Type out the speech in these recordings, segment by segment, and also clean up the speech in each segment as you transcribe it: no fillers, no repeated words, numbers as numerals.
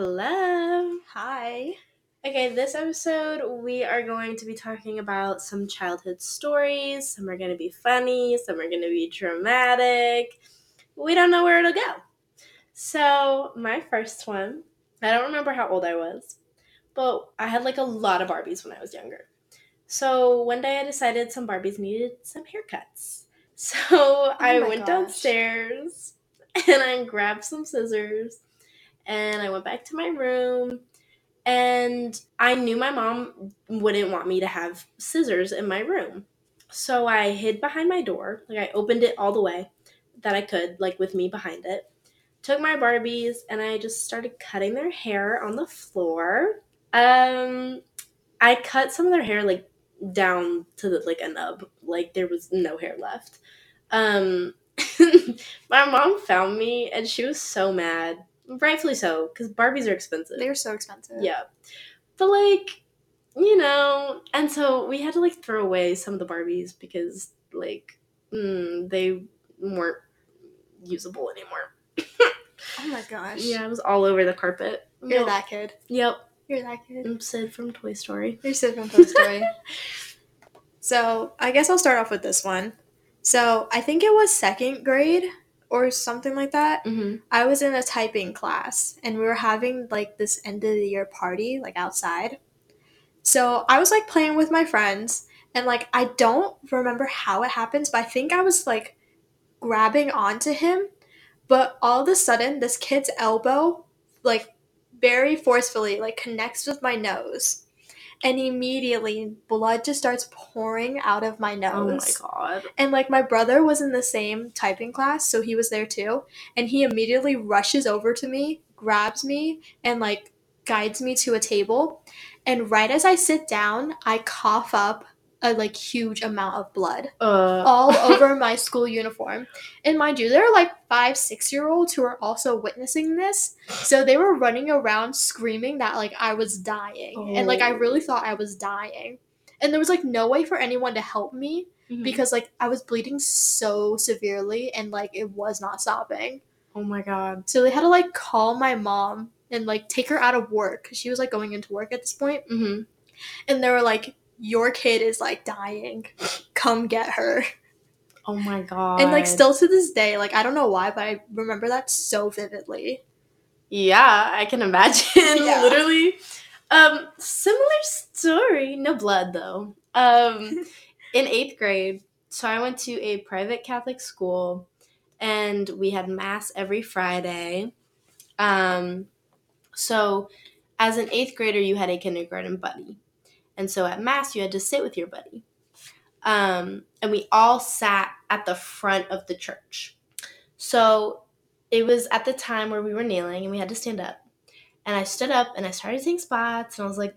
Hello. Hi. Okay, this episode we are going to be talking about some childhood stories. Some are going to be funny, some are going to be dramatic. We don't know where it'll go. So, my first one, I don't remember how old I was, but I had like a lot of Barbies when I was younger. So, one day I decided some Barbies needed some haircuts. So, I went downstairs and I grabbed some scissors. And I went back to my room, and I knew my mom wouldn't want me to have scissors in my room. So I hid behind my door. Like, I opened it all the way that I could, like, with me behind it. Took my Barbies, and I just started cutting their hair on the floor. I cut some of their hair, like, down to, a nub. Like, there was no hair left. My mom found me, and she was so mad. Rightfully so, because Barbies are expensive. They're so expensive. Yeah. But, and so we had to, throw away some of the Barbies because, they weren't usable anymore. Oh, my gosh. Yeah, it was all over the carpet. You're that kid. Yep. You're that kid. I'm Sid from Toy Story. You're Sid from Toy Story. So, I guess I'll start off with this one. So, I think it was second grade. Or something like that. Mm-hmm. I was in a typing class, and we were having, this end-of-the-year party, outside. So I was, playing with my friends, and, I don't remember how it happens, but I think I was, grabbing onto him. But all of a sudden, this kid's elbow, very forcefully, connects with my nose. And immediately, blood just starts pouring out of my nose. Oh, my God. And, my brother was in the same typing class, so he was there, too. And he immediately rushes over to me, grabs me, and, guides me to a table. And right as I sit down, I cough up a, huge amount of blood all over my school uniform. And mind you, there are, 5-6-year-olds who are also witnessing this. So they were running around screaming that, I was dying. Oh. And, I really thought I was dying. And there was, no way for anyone to help me mm-hmm. because, I was bleeding so severely and, it was not stopping. Oh, my God. So they had to, call my mom and, take her out of work because she was, going into work at this point. Mm-hmm. And they were, your kid is, dying. Come get her. Oh, my God. And, still to this day, I don't know why, but I remember that so vividly. Yeah, I can imagine. Yeah. Literally. Similar story. No blood, though. In 8th grade, so I went to a private Catholic school, and we had mass every Friday. So as an 8th grader, you had a kindergarten buddy. And so at mass, you had to sit with your buddy. And we all sat at the front of the church. So it was at the time where we were kneeling and we had to stand up. And I stood up and I started seeing spots. And I was like,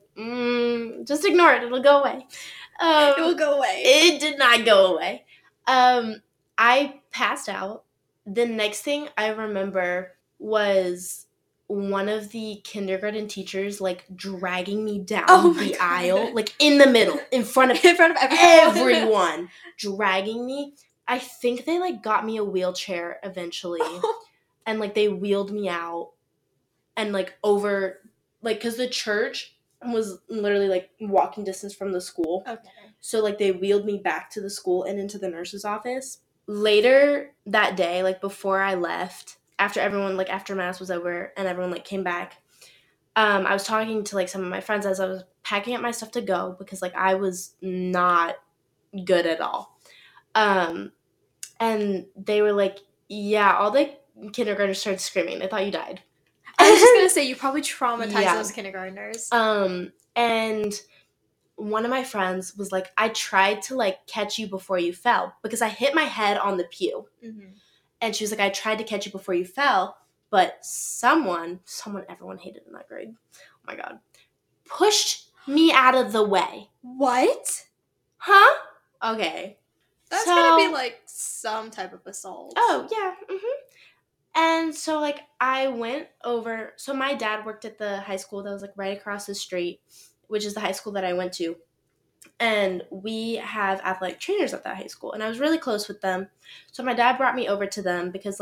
just ignore it. It'll go away. It will go away. It did not go away. I passed out. The next thing I remember was one of the kindergarten teachers, dragging me down the aisle, in the middle, in front of everyone, dragging me. I think they, got me a wheelchair eventually, and, they wheeled me out, and, over, because the church was literally, walking distance from the school. Okay. So, they wheeled me back to the school and into the nurse's office. Later that day, before I left, after everyone, after mass was over and everyone, came back, I was talking to, some of my friends as I was packing up my stuff to go because, I was not good at all. And they were like, yeah, all the kindergartners started screaming. They thought you died. I was just going to say, you probably traumatized those kindergartners. And one of my friends was like, I tried to, catch you before you fell because I hit my head on the pew. Mm-hmm. And she was like, I tried to catch you before you fell, but someone everyone hated in that grade, oh my God, pushed me out of the way. What? Huh? Okay. That's going to be, some type of assault. Oh, yeah. Mm-hmm. And so, I went over. So my dad worked at the high school that was, right across the street, which is the high school that I went to. And we have athletic trainers at that high school. And I was really close with them. So my dad brought me over to them because,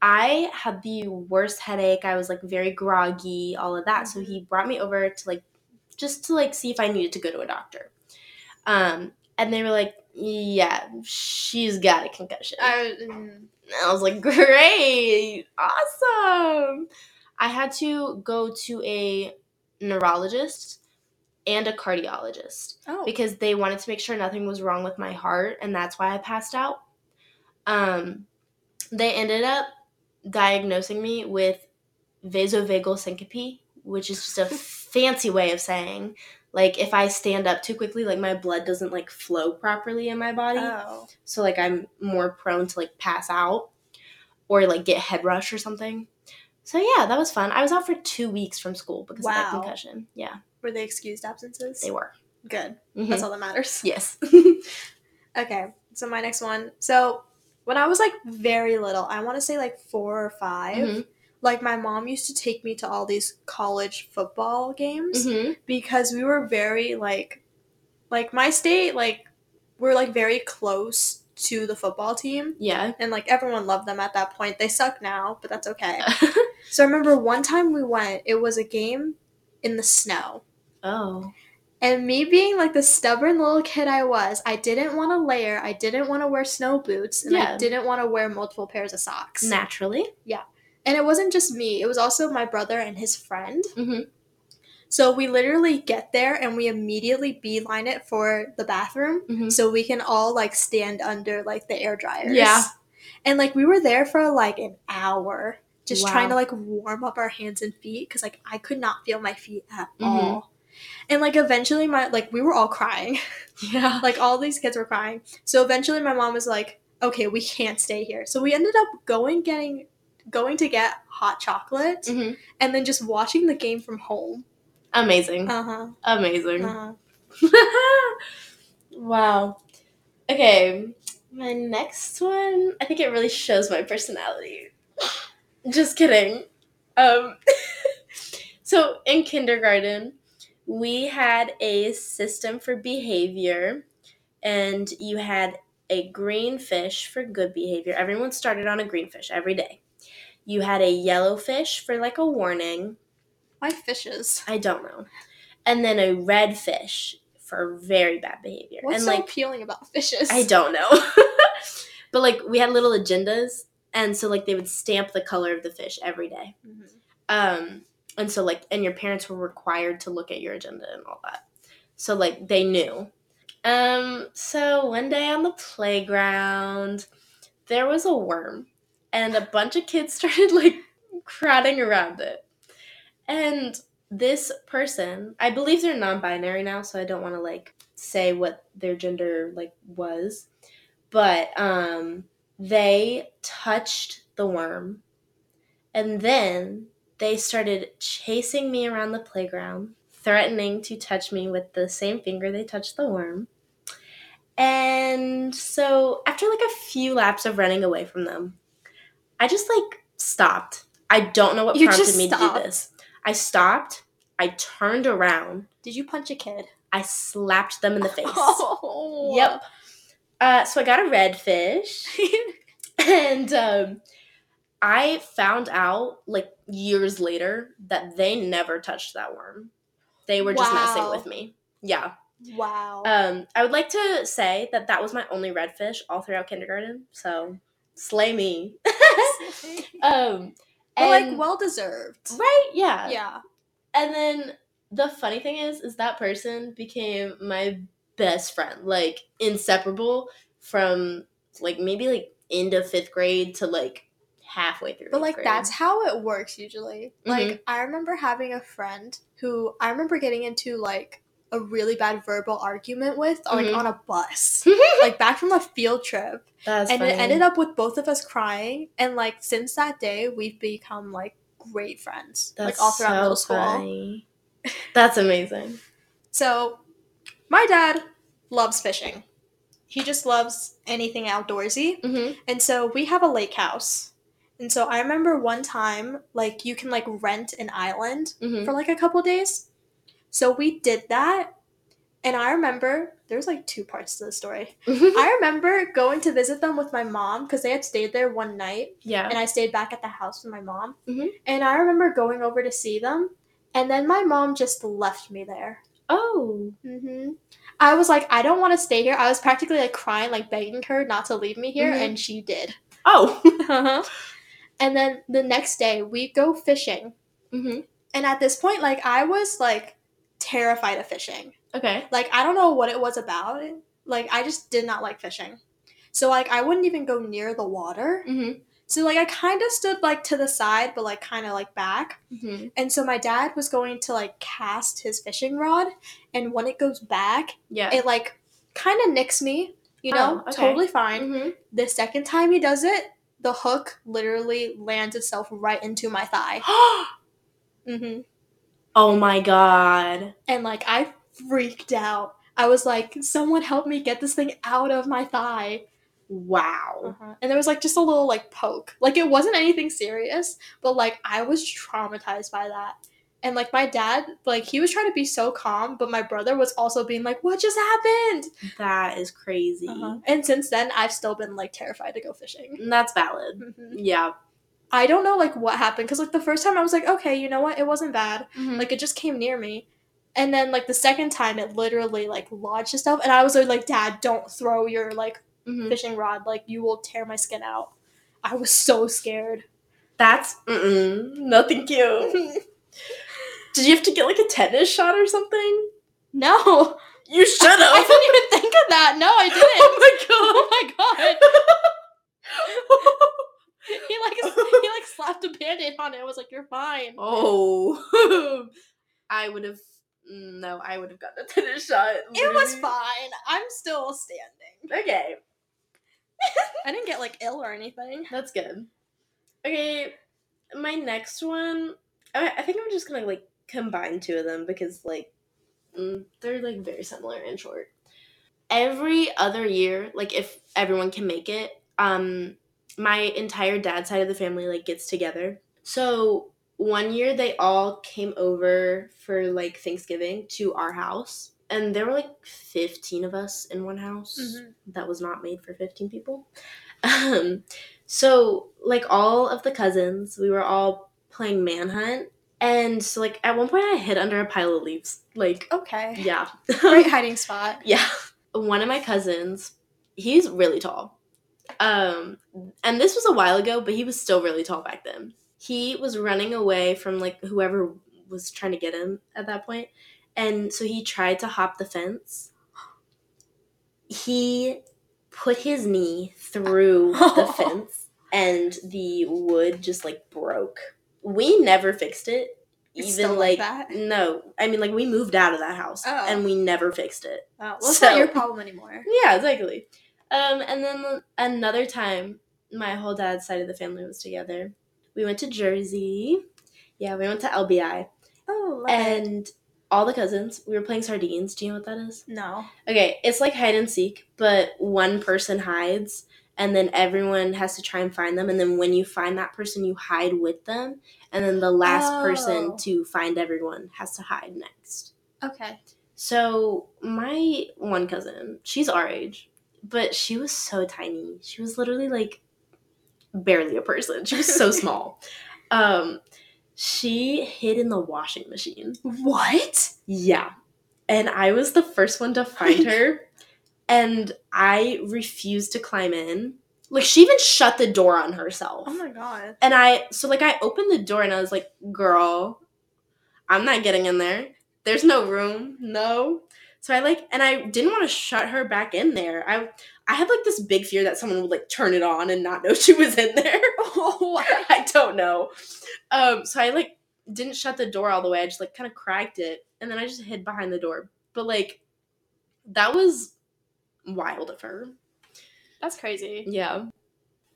I had the worst headache. I was, like, very groggy, all of that. So he brought me over to, like, just to, like, see if I needed to go to a doctor. And they were like, yeah, she's got a concussion. I was like, great, awesome. I had to go to a neurologist and a cardiologist because they wanted to make sure nothing was wrong with my heart, and that's why I passed out. They ended up diagnosing me with vasovagal syncope, which is just a fancy way of saying, like, if I stand up too quickly, like, my blood doesn't, like, flow properly in my body. So, like, I'm more prone to, like, pass out or, like, get head rush or something. So, yeah, that was fun. I was out for 2 weeks from school because of that concussion. Yeah. Were they excused absences? They were. Good. Mm-hmm. That's all that matters. Yes. Okay. So, my next one. So, when I was, like, very little, I want to say, like, 4 or 5, mm-hmm. like, my mom used to take me to all these college football games mm-hmm. because we were very, like, my state, like, we're, like, very close to the football team. Yeah. And, like, everyone loved them at that point. They suck now, but that's okay. So, I remember one time we went, it was a game in the snow. Oh. And me being, like, the stubborn little kid I was, I didn't want to layer, I didn't want to wear snow boots, and I didn't want to wear multiple pairs of socks. Naturally. Yeah. And it wasn't just me. It was also my brother and his friend. Mm-hmm. So we literally get there, and we immediately beeline it for the bathroom mm-hmm. so we can all, like, stand under, like, the air dryers. Yeah. And, like, we were there for, like, an hour just trying to, like, warm up our hands and feet because, like, I could not feel my feet at mm-hmm. all. And, like, eventually my, like, we were all crying. Yeah. Like, all these kids were crying. So, eventually my mom was like, okay, we can't stay here. So, we ended up going to get hot chocolate mm-hmm. and then just watching the game from home. Amazing. Uh-huh. Amazing. Uh-huh. Wow. Okay. My next one, I think it really shows my personality. Just kidding. So, in kindergarten, we had a system for behavior, and you had a green fish for good behavior. Everyone started on a green fish every day. You had a yellow fish for, like, a warning. Why fishes? I don't know. And then a red fish for very bad behavior. What's and, so, like, appealing about fishes? I don't know. But, like, we had little agendas, and so, like, they would stamp the color of the fish every day. Mm-hmm. And so, like, and your parents were required to look at your agenda and all that. So, like, they knew. So one day on the playground, there was a worm. And a bunch of kids started, like, crowding around it. And this person, I believe they're non-binary now, so I don't want to, like, say what their gender, like, was. But they touched the worm. And then they started chasing me around the playground, threatening to touch me with the same finger they touched the worm. And so after, like, a few laps of running away from them, I just, like, stopped. I don't know what prompted me to do this. I stopped. I turned around. Did you punch a kid? I slapped them in the face. Oh. Yep. So I got a red fish. And I found out, like, years later that they never touched that worm. They were just messing with me. Yeah. Wow. I would like to say that that was my only red fish all throughout kindergarten. So, slay me. But, like, well-deserved. Right? Yeah. Yeah. And then the funny thing is that person became my best friend. Like, inseparable from, like, maybe, like, end of 5th grade to, like, halfway through. But, like, grade. That's how it works usually. Mm-hmm. Like, I remember having a friend who I remember getting into, like, a really bad verbal argument with, like, mm-hmm. on a bus. Like, back from a field trip. That's funny. It ended up with both of us crying. And, like, since that day, we've become, like, great friends. That's, like, all throughout middle school. That's amazing. So, my dad loves fishing. He just loves anything outdoorsy. Mm-hmm. And so, we have a lake house. And so, I remember one time, like, you can, like, rent an island mm-hmm. for, like, a couple days. So we did that, And I remember, there's like two parts to the story. I remember going to visit them with my mom because they had stayed there one night. Yeah. And I stayed back at the house with my mom. Mm-hmm. And I remember going over to see them. And then my mom just left me there. Oh. Mm-hmm. I was like, I don't want to stay here. I was practically like crying, like begging her not to leave me here. Mm-hmm. And she did. Oh. Uh-huh. And then the next day we go fishing. Mm-hmm. And at this point, like, I was like terrified of fishing. Okay. Like, I don't know what it was about. Like, I just did not like fishing. So, like, I wouldn't even go near the water. Mm-hmm. So, like, I kind of stood, like, to the side, but, like, kind of, like, back. Mm-hmm. And so my dad was going to, like, cast his fishing rod. And when it goes back, yeah, it, like, kind of nicks me, you know? Oh, okay. Totally fine. Mm-hmm. The second time he does it, the hook literally lands itself right into my thigh. Mm-hmm. Oh, my God. And, like, I freaked out. I was like, someone help me get this thing out of my thigh. Wow. Uh-huh. And there was like just a little like poke. Like it wasn't anything serious, but like I was traumatized by that. And like my dad, like he was trying to be so calm, but my brother was also being like, what just happened? That is crazy. Uh-huh. And since then I've still been like terrified to go fishing. That's valid. Mm-hmm. Yeah. I don't know like what happened because like the first time I was like, okay, you know what? It wasn't bad. Mm-hmm. Like it just came near me. And then, like, the second time, it literally, like, lodged itself. And I was like, Dad, don't throw your, like, mm-hmm. fishing rod. Like, you will tear my skin out. I was so scared. That's, no thank you. Did you have to get, like, a tetanus shot or something? No. You should have. I didn't even think of that. No, I didn't. Oh, my God. He slapped a Band-Aid on it. I was like, you're fine. Oh. I would have gotten a tennis shot. Literally. It was fine. I'm still standing. Okay. I didn't get, like, ill or anything. That's good. Okay, my next one, I think I'm just gonna, like, combine two of them because, like, they're, like, very similar and short. Every other year, like, if everyone can make it, my entire dad side of the family, like, gets together. So one year, they all came over for, like, Thanksgiving to our house. And there were, like, 15 of us in one house. Mm-hmm. That was not made for 15 people. So, like, all of the cousins, we were all playing manhunt. And so, like, at one point, I hid under a pile of leaves. Like, okay. Yeah. Great hiding spot. Yeah. One of my cousins, he's really tall. And this was a while ago, but he was still really tall back then. He was running away from, like, whoever was trying to get him at that point. And so he tried to hop the fence. He put his knee through the fence, and the wood just, like, broke. We never fixed it. Even, still like that? No. I mean, like, we moved out of that house, and we never fixed it. Oh, well, it's not your problem anymore. Yeah, exactly. And then another time, my whole dad's side of the family was together. We went to Jersey. Yeah, we went to LBI. Oh, love And it. All the cousins, we were playing sardines. Do you know what that is? No. Okay, it's like hide and seek, but one person hides, and then everyone has to try and find them. And then when you find that person, you hide with them. And then the last person to find everyone has to hide next. Okay. So my one cousin, she's our age, but she was so tiny. She was literally like barely a person. She was so small. She hid in the washing machine. What? Yeah. And I was the first one to find her. And I refused to climb in. Like, she even shut the door on herself. Oh, my God. And I opened the door and I was like, girl, I'm not getting in there. There's no room. No. So I didn't want to shut her back in there. I had, like, this big fear that someone would, like, turn it on and not know she was in there. Oh, I don't know. So I, like, didn't shut the door all the way. I just, like, kind of cracked it. And then I just hid behind the door. But, like, that was wild of her. That's crazy. Yeah.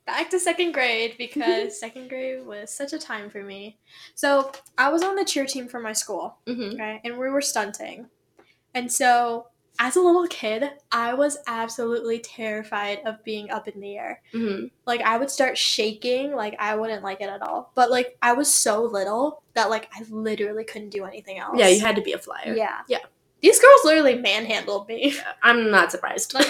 Back to second grade because second grade was such a time for me. So I was on the cheer team for my school, mm-hmm. right? And we were stunting. And so as a little kid, I was absolutely terrified of being up in the air. Mm-hmm. Like, I would start shaking. Like, I wouldn't like it at all. But, like, I was so little that, like, I literally couldn't do anything else. Yeah, you had to be a flyer. Yeah. Yeah. These girls literally manhandled me. I'm not surprised. Like,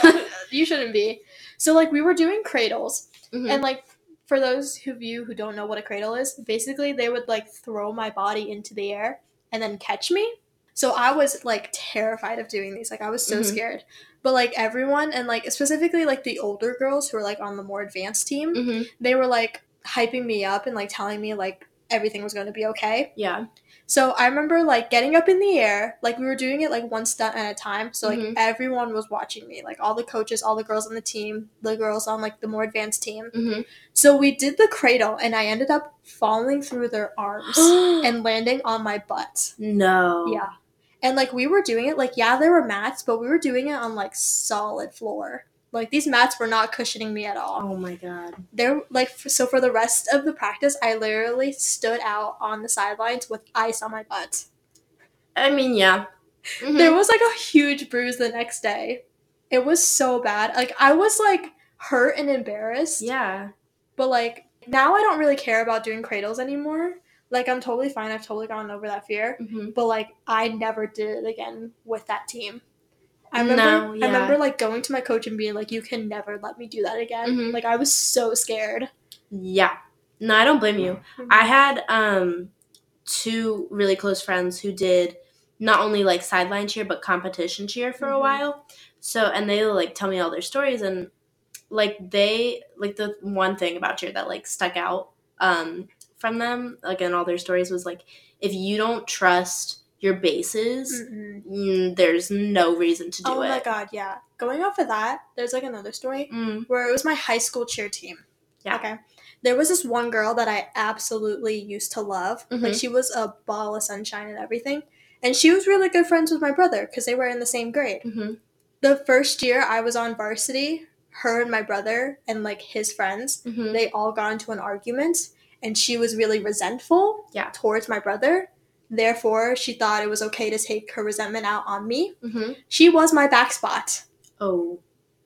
you shouldn't be. So, like, we were doing cradles. Mm-hmm. And, like, for those of you who don't know what a cradle is, basically they would, like, throw my body into the air and then catch me. So I was, like, terrified of doing these. Like, I was so mm-hmm. scared. But, like, everyone, and, like, specifically, like, the older girls who were, like, on the more advanced team, mm-hmm. they were, like, hyping me up and, like, telling me, like, everything was going to be okay. Yeah. So I remember, like, getting up in the air. Like, we were doing it, like, one stunt at a time. So, like, mm-hmm. everyone was watching me. Like, all the coaches, all the girls on the team, the girls on, like, the more advanced team. Mm-hmm. So we did the cradle, and I ended up falling through their arms and landing on my butt. No. Yeah. And, like, we were doing it, like, yeah, there were mats, but we were doing it on, like, solid floor. Like, these mats were not cushioning me at all. Oh, my God. They're, like, so for the rest of the practice, I literally stood out on the sidelines with ice on my butt. I mean, yeah. Mm-hmm. There was, like, a huge bruise the next day. It was so bad. Like, I was, like, hurt and embarrassed. Yeah. But, like, now I don't really care about doing cradles anymore. Like, I'm totally fine. I've totally gotten over that fear. Mm-hmm. But, like, I never did it again with that team. I remember, like, going to my coach and being like, you can never let me do that again. Mm-hmm. Like, I was so scared. Yeah. No, I don't blame you. Mm-hmm. I had two really close friends who did not only, like, sideline cheer but competition cheer for mm-hmm. a while. So, and they, like, tell me all their stories. And, like, they, like, the one thing about cheer that, like, stuck out from them, like, in all their stories was, like, if you don't trust your bases, mm-hmm. there's no reason to do it. Oh, my God, yeah. Going off of that, there's, like, another story where it was my high school cheer team. Yeah. Okay. There was this one girl that I absolutely used to love. Mm-hmm. Like, she was a ball of sunshine and everything. And she was really good friends with my brother because they were in the same grade. Mm-hmm. The first year I was on varsity, her and my brother and, like, his friends, mm-hmm. they all got into an argument. And she was really resentful towards my brother. Therefore, she thought it was okay to take her resentment out on me. Mm-hmm. She was my back spot. Oh.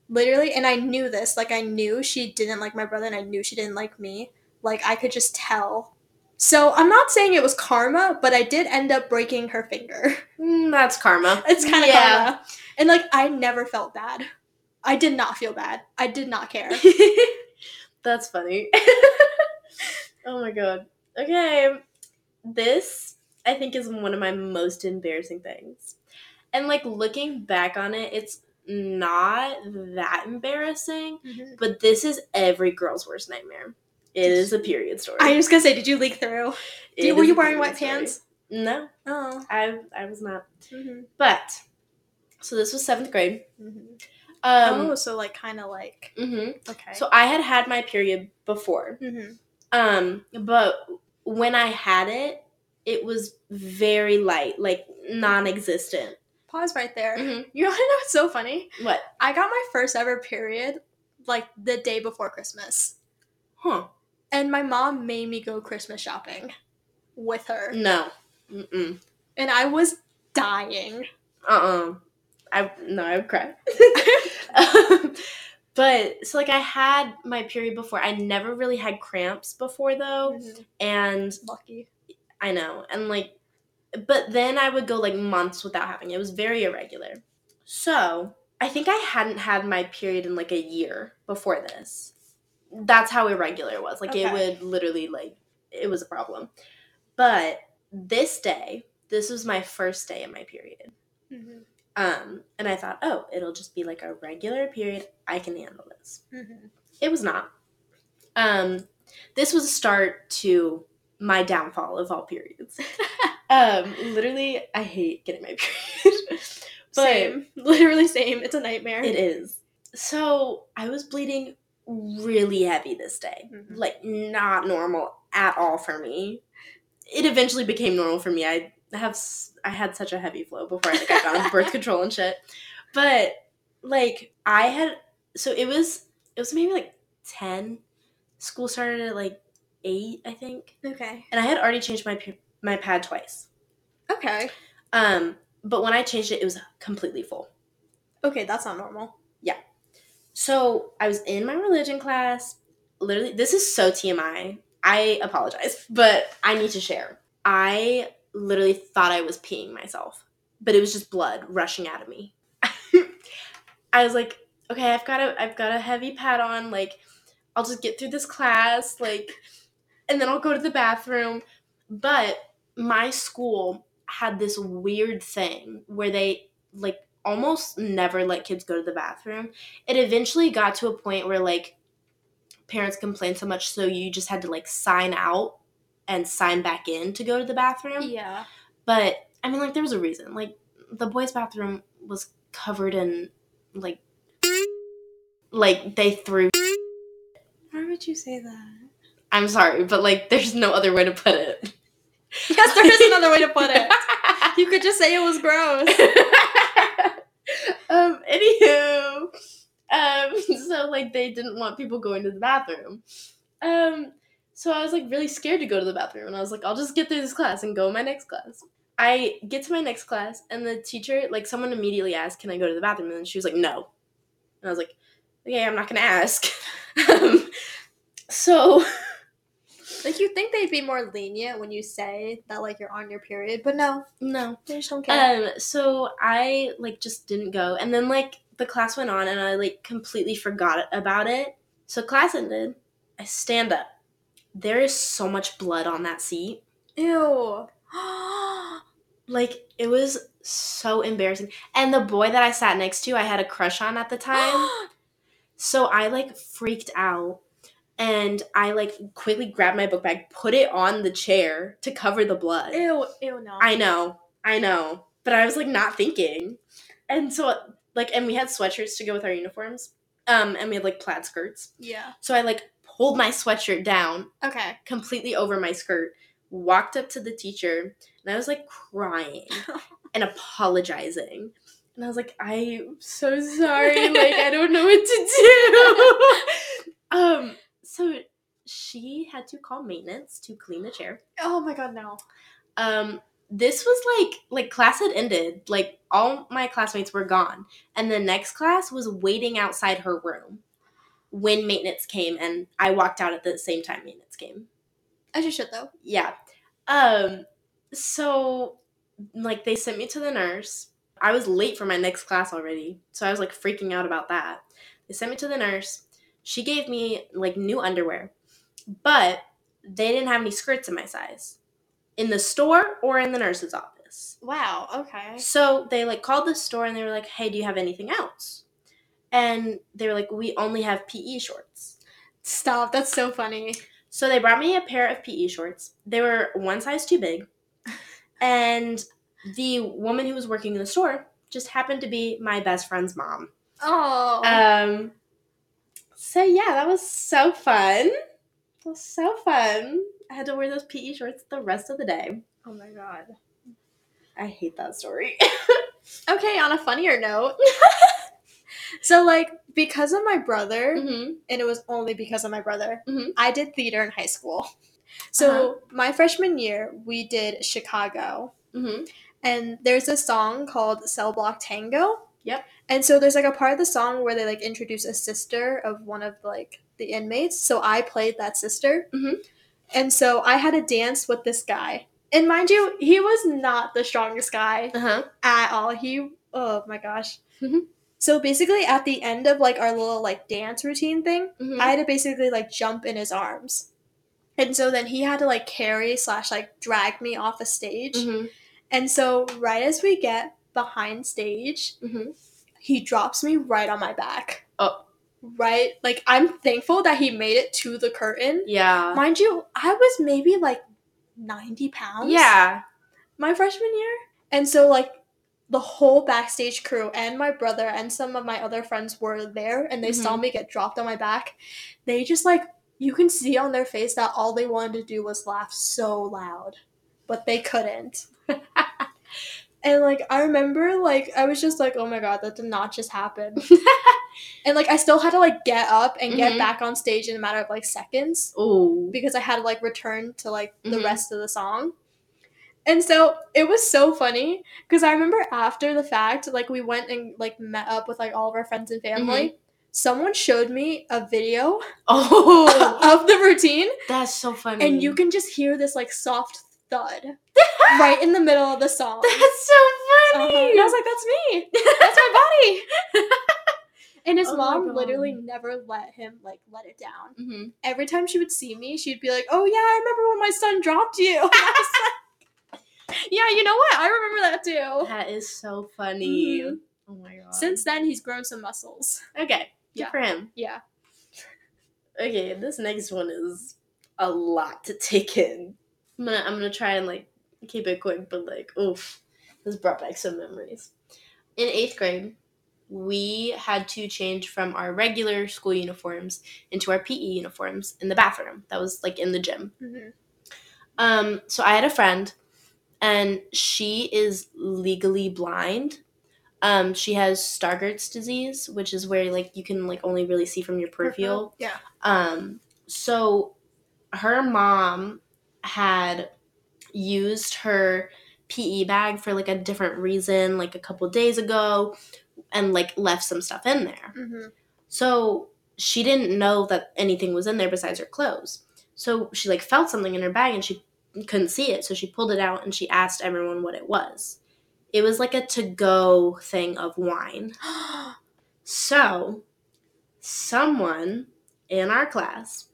Literally, and I knew this. Like, I knew she didn't like my brother, and I knew she didn't like me. Like, I could just tell. So, I'm not saying it was karma, but I did end up breaking her finger. That's karma. It's kind of karma. And, like, I never felt bad. I did not feel bad. I did not care. That's funny. Oh, my God. Okay. This, I think, is one of my most embarrassing things. And, like, looking back on it, it's not that embarrassing. Mm-hmm. But this is every girl's worst nightmare. It is a period story. I was going to say, did you leak through? Were you wearing wet pants? No. Oh. I was not. Mm-hmm. But, so this was 7th grade. Mm-hmm. So, like, kind of like. Mm-hmm. Okay. So I had my period before. Mm-hmm. But when I had it, it was very light, like, non-existent. Pause right there. Mm-hmm. You want to know what's so funny? What? I got my first ever period, like, the day before Christmas. Huh. And my mom made me go Christmas shopping with her. No. Mm-mm. And I was dying. I would cry. But, so, like, I had my period before. I never really had cramps before, though. Mm-hmm. And lucky. I know. And, like, but then I would go, like, months without having it. It was very irregular. So, I think I hadn't had my period in, like, a year before this. That's how irregular it was. Like, okay. It would literally, like, it was a problem. But this was my first day of my period. Mm-hmm. And I thought, oh, it'll just be, like, a regular period. I can handle this. Mm-hmm. It was not. This was a start to my downfall of all periods. Literally, I hate getting my period. But same. Literally same. It's a nightmare. It is. So, I was bleeding really heavy this day. Mm-hmm. Like, not normal at all for me. It eventually became normal for me. I had such a heavy flow before I got on birth control and shit. But, like, it was maybe, like, 10. School started at, like, 8, I think. Okay. And I had already changed my pad twice. Okay. But when I changed it, it was completely full. Okay, that's not normal. Yeah. So, I was in my religion class. Literally, this is so TMI. I apologize, but I need to share. I literally thought I was peeing myself. but it was just blood rushing out of me. I was like, okay, I've got a heavy pad on, like, I'll just get through this class, like, and then I'll go to the bathroom. But my school had this weird thing where they, like, almost never let kids go to the bathroom. It eventually got to a point where, like, parents complained so much, so you just had to, like, sign out and sign back in to go to the bathroom. Yeah. But, I mean, like, there was a reason. Like, the boys' bathroom was covered in, like, they threw... Why would you say that? I'm sorry, but, like, there's no other way to put it. Yes, there is another way to put it. You could just say it was gross. Anywho, so, like, they didn't want people going to the bathroom. So I was, like, really scared to go to the bathroom, and I was like, I'll just get through this class and go to my next class. I get to my next class, and the teacher, like, someone immediately asked, can I go to the bathroom? And she was like, no. And I was like, okay, I'm not going to ask. So... Like, you think they'd be more lenient when you say that, like, you're on your period, but no, they just don't care. So I, like, just didn't go, and then, like, the class went on, and I, like, completely forgot about it. So class ended. I stand up. There is so much blood on that seat. Ew. Like, it was so embarrassing. And the boy that I sat next to, I had a crush on at the time. So I, like, freaked out. And I, like, quickly grabbed my book bag, put it on the chair to cover the blood. Ew, no. I know. But I was, like, not thinking. And so, like, and we had sweatshirts to go with our uniforms. And we had, like, plaid skirts. Yeah. So I, like, pulled my sweatshirt down. Okay. Completely over my skirt. Walked up to the teacher. And I was, like, crying and apologizing. And I was, like, I'm so sorry. Like, I don't know what to do. So she had to call maintenance to clean the chair. Oh my god, no. This was like class had ended. Like, all my classmates were gone. And the next class was waiting outside her room when maintenance came, and I walked out at the same time maintenance came. As you should, though. Yeah. So, like, they sent me to the nurse. I was late for my next class already, so I was, like, freaking out about that. They sent me to the nurse. She gave me, like, new underwear, but they didn't have any skirts in my size in the store or in the nurse's office. Wow, okay. So they, like, called the store, and they were like, hey, do you have anything else? And they were like, we only have PE shorts. Stop, that's so funny. So they brought me a pair of PE shorts. They were one size too big, and the woman who was working in the store just happened to be my best friend's mom. Oh. So, yeah, that was so fun. I had to wear those PE shorts the rest of the day. Oh, my God. I hate that story. Okay, on a funnier note. So, like, because of my brother, mm-hmm. and it was only because of my brother, mm-hmm. I did theater in high school. So, my freshman year, we did Chicago. Mm-hmm. And there's a song called Cell Block Tango. Yep. And so there's, like, a part of the song where they, like, introduce a sister of one of, like, the inmates. So I played that sister. Mm-hmm. And so I had a dance with this guy. And mind you, he was not the strongest guy at all. He, oh my gosh. Mm-hmm. So basically at the end of, like, our little, like, dance routine thing, mm-hmm. I had to basically, like, jump in his arms. And so then he had to, like, carry / like, drag me off the stage. Mm-hmm. And so right as we get behind stage, mm-hmm. he drops me right on my back. Oh. Right? Like, I'm thankful that he made it to the curtain. Yeah. Mind you, I was maybe, like, 90 pounds. Yeah. My freshman year. And so, like, the whole backstage crew and my brother and some of my other friends were there, and they mm-hmm. saw me get dropped on my back. They just, like, you can see on their face that all they wanted to do was laugh so loud. But they couldn't. And, like, I remember, like, I was just like, oh, my God, that did not just happen. And, like, I still had to, like, get up and get mm-hmm. back on stage in a matter of, like, seconds. Ooh. Because I had to, like, return to, like, the mm-hmm. rest of the song. And so it was so funny because I remember after the fact, like, we went and, like, met up with, like, all of our friends and family. Mm-hmm. Someone showed me a video of the routine. That's so funny. And you can just hear this, like, soft thud right in the middle of the song. That's so funny. at me!" And I was like, "That's me. That's my body." And his mom literally never let him, like, let it down. Mm-hmm. Every time she would see me, she'd be like, "Oh, yeah, I remember when my son dropped you." And I was like, "Yeah, you know what? I remember that, too." That is so funny. Mm-hmm. Oh, my God. Since then, he's grown some muscles. Okay. Good for him. Yeah. Okay, this next one is a lot to take in. I'm gonna try and, like, keep it quick, but, like, oof. This brought back some memories. In 8th grade, we had to change from our regular school uniforms into our PE uniforms in the bathroom. That was, like, in the gym. Mm-hmm. So I had a friend, and she is legally blind. She has Stargardt's disease, which is where, like, you can, like, only really see from your peripheral. Yeah. So her mom had used her PE bag for, like, a different reason, like, a couple days ago, and, like, left some stuff in there. Mm-hmm. So she didn't know that anything was in there besides her clothes. So she, like, felt something in her bag, and she couldn't see it. So she pulled it out, and she asked everyone what it was. It was, like, a to-go thing of wine. So someone in our class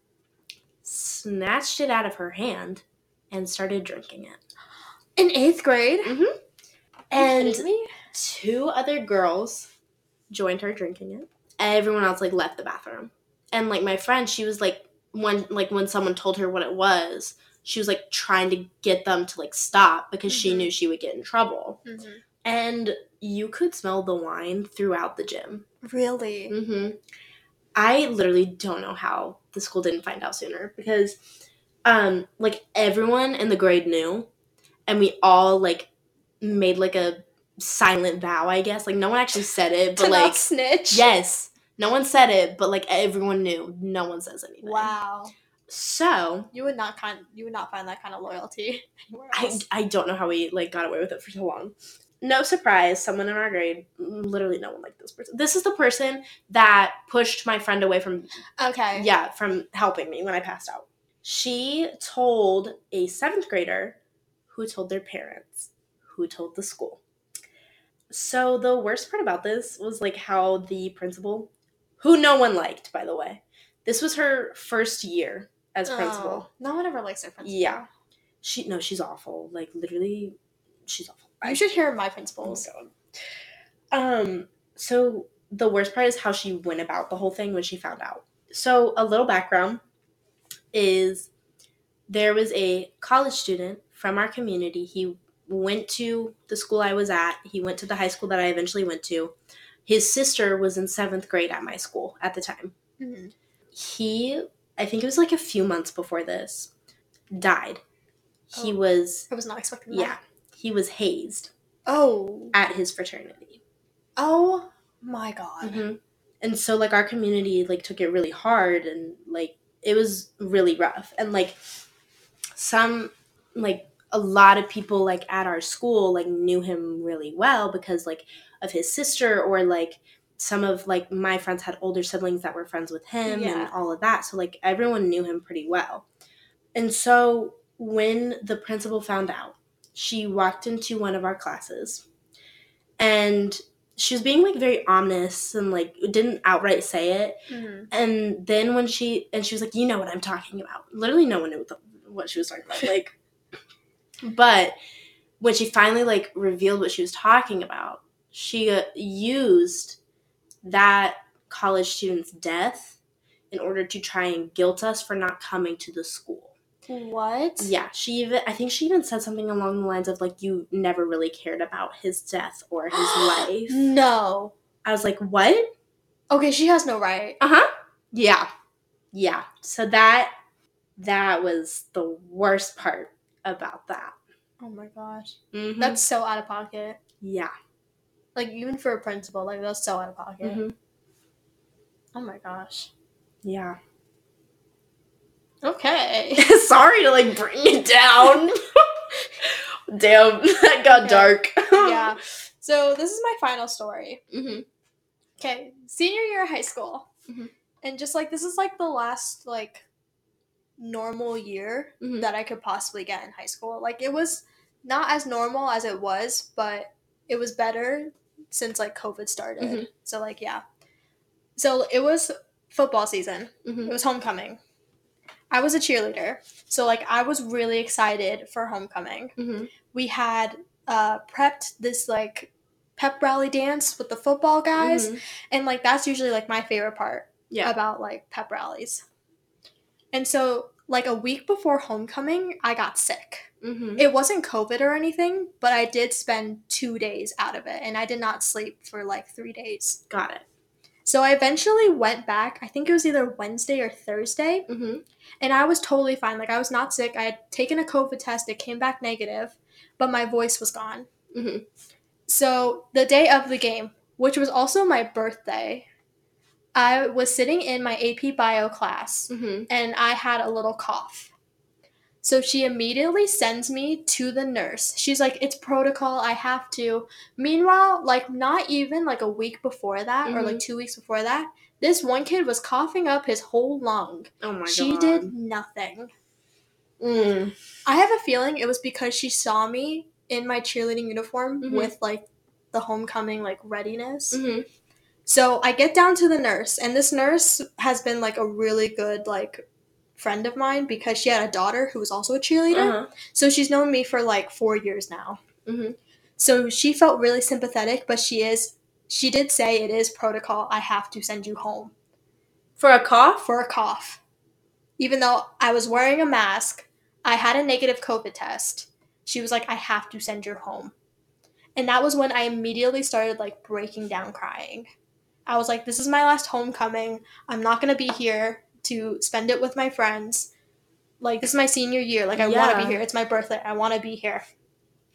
snatched it out of her hand and started drinking it. In 8th grade? Mm-hmm. And two other girls joined her drinking it. Everyone else, like, left the bathroom. And, like, my friend, she was, like, when someone told her what it was, she was, like, trying to get them to, like, stop because she knew she would get in trouble. Mm-hmm. And you could smell the wine throughout the gym. Really? Mm-hmm. I literally don't know how the school didn't find out sooner because, like, everyone in the grade knew, and we all, like, made, like, a silent vow, I guess. Like, no one actually said it, but, like, snitch. Yes. No one said it, but, like, everyone knew. No one says anything. Wow. So you would not find that kind of loyalty anywhere else. I don't know how we, like, got away with it for so long. No surprise, someone in our grade, literally no one liked this person. This is the person that pushed my friend away from from helping me when I passed out. She told a 7th grader, who told their parents, who told the school. So the worst part about this was, like, how the principal, who no one liked, by the way. This was her first year as principal. No one ever likes her principal. Yeah. She's awful. Like, literally, she's awful. You should hear my principals. So the worst part is how she went about the whole thing when she found out. So a little background is there was a college student from our community. He went to the school I was at. He went to the high school that I eventually went to. His sister was in 7th grade at my school at the time. Mm-hmm. He, I think it was, like, a few months before this, died. I was not expecting that. Yeah. He was hazed. Oh. At his fraternity. Oh, my God. Mm-hmm. And so, like, our community, like, took it really hard, and, like, it was really rough. And, like, a lot of people, like, at our school, like, knew him really well because, like, of his sister, or, like, some of, like, my friends had older siblings that were friends with him and all of that. So, like, everyone knew him pretty well. And so when the principal found out, she walked into one of our classes, and she was being, like, very ominous and, like, didn't outright say it. Mm-hmm. And then when she was like, "You know what I'm talking about." Literally no one knew what she was talking about. Like, but when she finally, like, revealed what she was talking about, she used that college student's death in order to try and guilt us for not coming to the school. What? Yeah, I think she even said something along the lines of, like, you never really cared about his death or his life. No. I was like, what? Okay, she has no right. Uh-huh. Yeah. Yeah. So that was the worst part about that. Oh my gosh. Mm-hmm. That's so out of pocket. Yeah. Like, even for a principal, like, that's so out of pocket. Mm-hmm. Oh, my gosh. Yeah. Okay. Sorry to, like, bring it down. Damn, that got dark. Yeah. So, this is my final story. Mm-hmm. Okay. Senior year of high school. Mm-hmm. And just, like, this is, like, the last, like, normal year that I could possibly get in high school. Like, it was not as normal as it was, but... it was better since, like, COVID started. Mm-hmm. So, like, yeah. So, it was football season. Mm-hmm. It was homecoming. I was a cheerleader. So, like, I was really excited for homecoming. Mm-hmm. We had prepped this, like, pep rally dance with the football guys. Mm-hmm. And, like, that's usually, like, my favorite part about, like, pep rallies. And so, like, a week before homecoming, I got sick. Mm-hmm. It wasn't COVID or anything, but I did spend 2 days out of it, and I did not sleep for, like, 3 days. Got it. So I eventually went back. I think it was either Wednesday or Thursday, mm-hmm. and I was totally fine. Like, I was not sick. I had taken a COVID test. It came back negative, but my voice was gone. Mm-hmm. So the day of the game, which was also my birthday, I was sitting in my AP bio class, mm-hmm. and I had a little cough. So she immediately sends me to the nurse. She's like, it's protocol, I have to. Meanwhile, like, not even, like, a week before that, mm-hmm. or, like, 2 weeks before that, this one kid was coughing up his whole lung. Oh, my God. She did nothing. Mm. I have a feeling it was because she saw me in my cheerleading uniform, mm-hmm. with, like, the homecoming, like, readiness. Mm-hmm. So I get down to the nurse, and this nurse has been, like, a really good, like, friend of mine because she had a daughter who was also a cheerleader. Uh-huh. So she's known me for, like, 4 years now. Mm-hmm. So she felt really sympathetic, but she did say it is protocol. I have to send you home. For a cough? For a cough. Even though I was wearing a mask, I had a negative COVID test. She was like, I have to send you home. And that was when I immediately started, like, breaking down crying. I was like, this is my last homecoming. I'm not going to be here to spend it with my friends. Like, this is my senior year. Like, I want to be here. It's my birthday. I want to be here.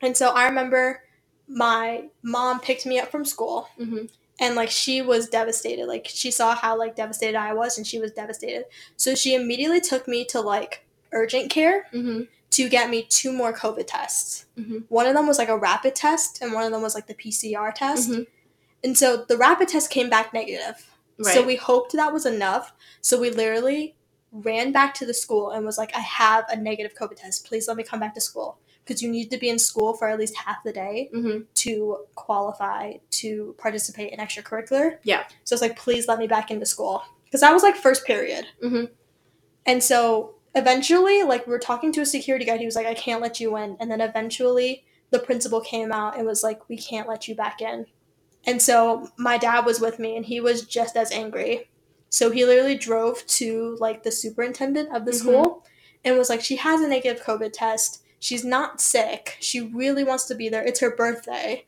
And so I remember my mom picked me up from school. Mm-hmm. And, like, she was devastated. Like, she saw how, like, devastated I was, and she was devastated. So she immediately took me to, like, urgent care, mm-hmm. to get me 2 more COVID tests. Mm-hmm. One of them was, like, a rapid test, and one of them was, like, the PCR test. Mm-hmm. And so the rapid test came back negative. Right. So we hoped that was enough. So we literally ran back to the school and was like, I have a negative COVID test. Please let me come back to school. Because you need to be in school for at least half the day, mm-hmm. to qualify to participate in extracurricular. Yeah. So it's like, please let me back into school. Because that was, like, first period. Mm-hmm. And so eventually, like, we were talking to a security guy. He was like, I can't let you in. And then eventually the principal came out and was like, we can't let you back in. And so my dad was with me, and he was just as angry. So he literally drove to, like, the superintendent of the, mm-hmm. school and was like, she has a negative COVID test. She's not sick. She really wants to be there. It's her birthday.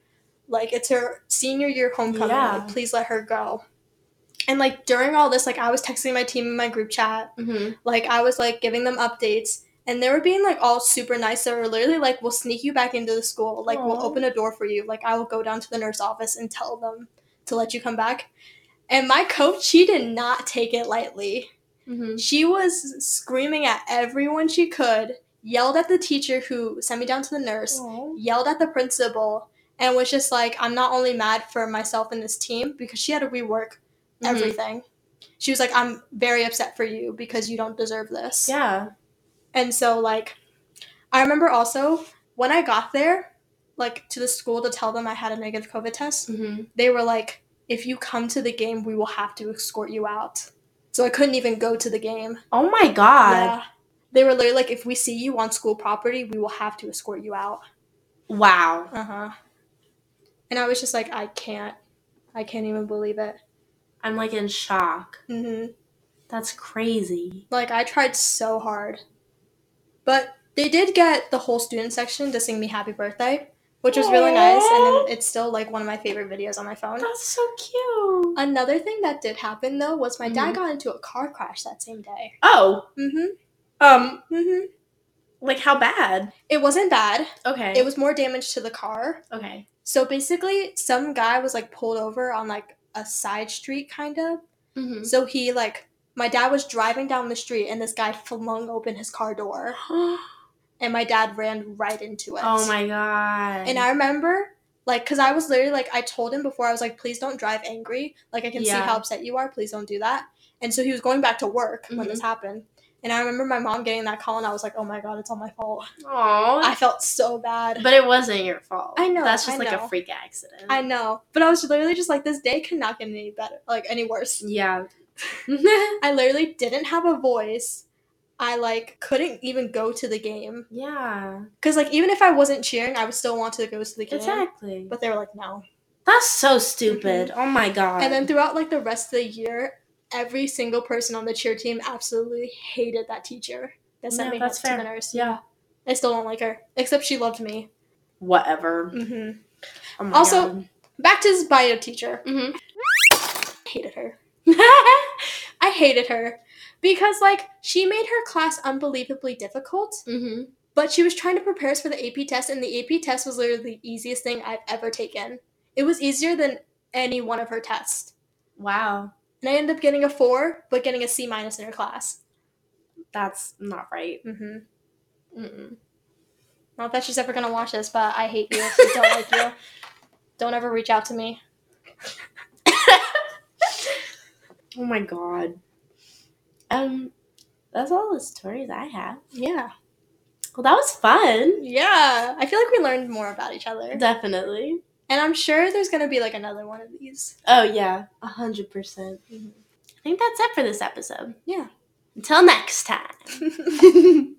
Like, it's her senior year homecoming. Yeah. Like, please let her go. And, like, during all this, like, I was texting my team in my group chat. Mm-hmm. Like, I was, like, giving them updates. And they were being, like, all super nice. They were literally like, we'll sneak you back into the school. Like, aww. We'll open a door for you. Like, I will go down to the nurse office and tell them to let you come back. And my coach, she did not take it lightly. Mm-hmm. She was screaming at everyone she could, yelled at the teacher who sent me down to the nurse, aww. Yelled at the principal, and was just like, I'm not only mad for myself and this team, because she had to rework, mm-hmm. everything. She was like, I'm very upset for you because you don't deserve this. Yeah. And so, like, I remember also when I got there, like, to the school to tell them I had a negative COVID test, mm-hmm. they were like, if you come to the game, we will have to escort you out. So I couldn't even go to the game. Oh, my God. Yeah. They were literally like, if we see you on school property, we will have to escort you out. Wow. Uh-huh. And I was just like, I can't even believe it. I'm, like, in shock. Mm-hmm. That's crazy. Like, I tried so hard. But they did get the whole student section to sing me happy birthday, which was really nice. And then it's still, like, one of my favorite videos on my phone. That's so cute. Another thing that did happen, though, was my, mm-hmm. dad got into a car crash that same day. Oh. Mm-hmm. Mm-hmm. Like, how bad? It wasn't bad. Okay. It was more damage to the car. Okay. So, basically, some guy was, like, pulled over on, like, a side street, kind of. Mm-hmm. So, he, like... My dad was driving down the street, and this guy flung open his car door, and my dad ran right into it. Oh, my God. And I remember, like, because I was literally, like, I told him before, I was like, please don't drive angry. Like, I can see how upset you are. Please don't do that. And so he was going back to work, mm-hmm. when this happened. And I remember my mom getting that call, and I was like, oh, my God, it's all my fault. Aww. I felt so bad. But it wasn't your fault. I know. That's just, a freak accident. I know. But I was literally just like, this day could not get any better, any worse. Yeah. I literally didn't have a voice. I, couldn't even go to the game. Yeah. Because, even if I wasn't cheering, I would still want to go to the game. Exactly. But they were like, no. That's so stupid. Mm-hmm. Oh, my God. And then throughout, the rest of the year, every single person on the cheer team absolutely hated that teacher that sent me to the nurse. Yeah. I still don't like her. Except she loved me. Whatever. Mm-hmm. Oh my God. Back to his bio teacher. Mm-hmm. I hated her. I hated her. Because, she made her class unbelievably difficult. Mm-hmm. But she was trying to prepare us for the AP test, and the AP test was literally the easiest thing I've ever taken. It was easier than any one of her tests. Wow. And I ended up getting a 4, but getting a C- in her class. That's not right. Mm-hmm. Mm-mm. Not that she's ever going to watch this, but I hate you. I don't like you. Don't ever reach out to me. Oh, my God. That's all the stories I have. Yeah. Well, that was fun. Yeah. I feel like we learned more about each other. Definitely. And I'm sure there's going to be, another one of these. Oh, yeah. 100%. I think that's it for this episode. Yeah. Until next time.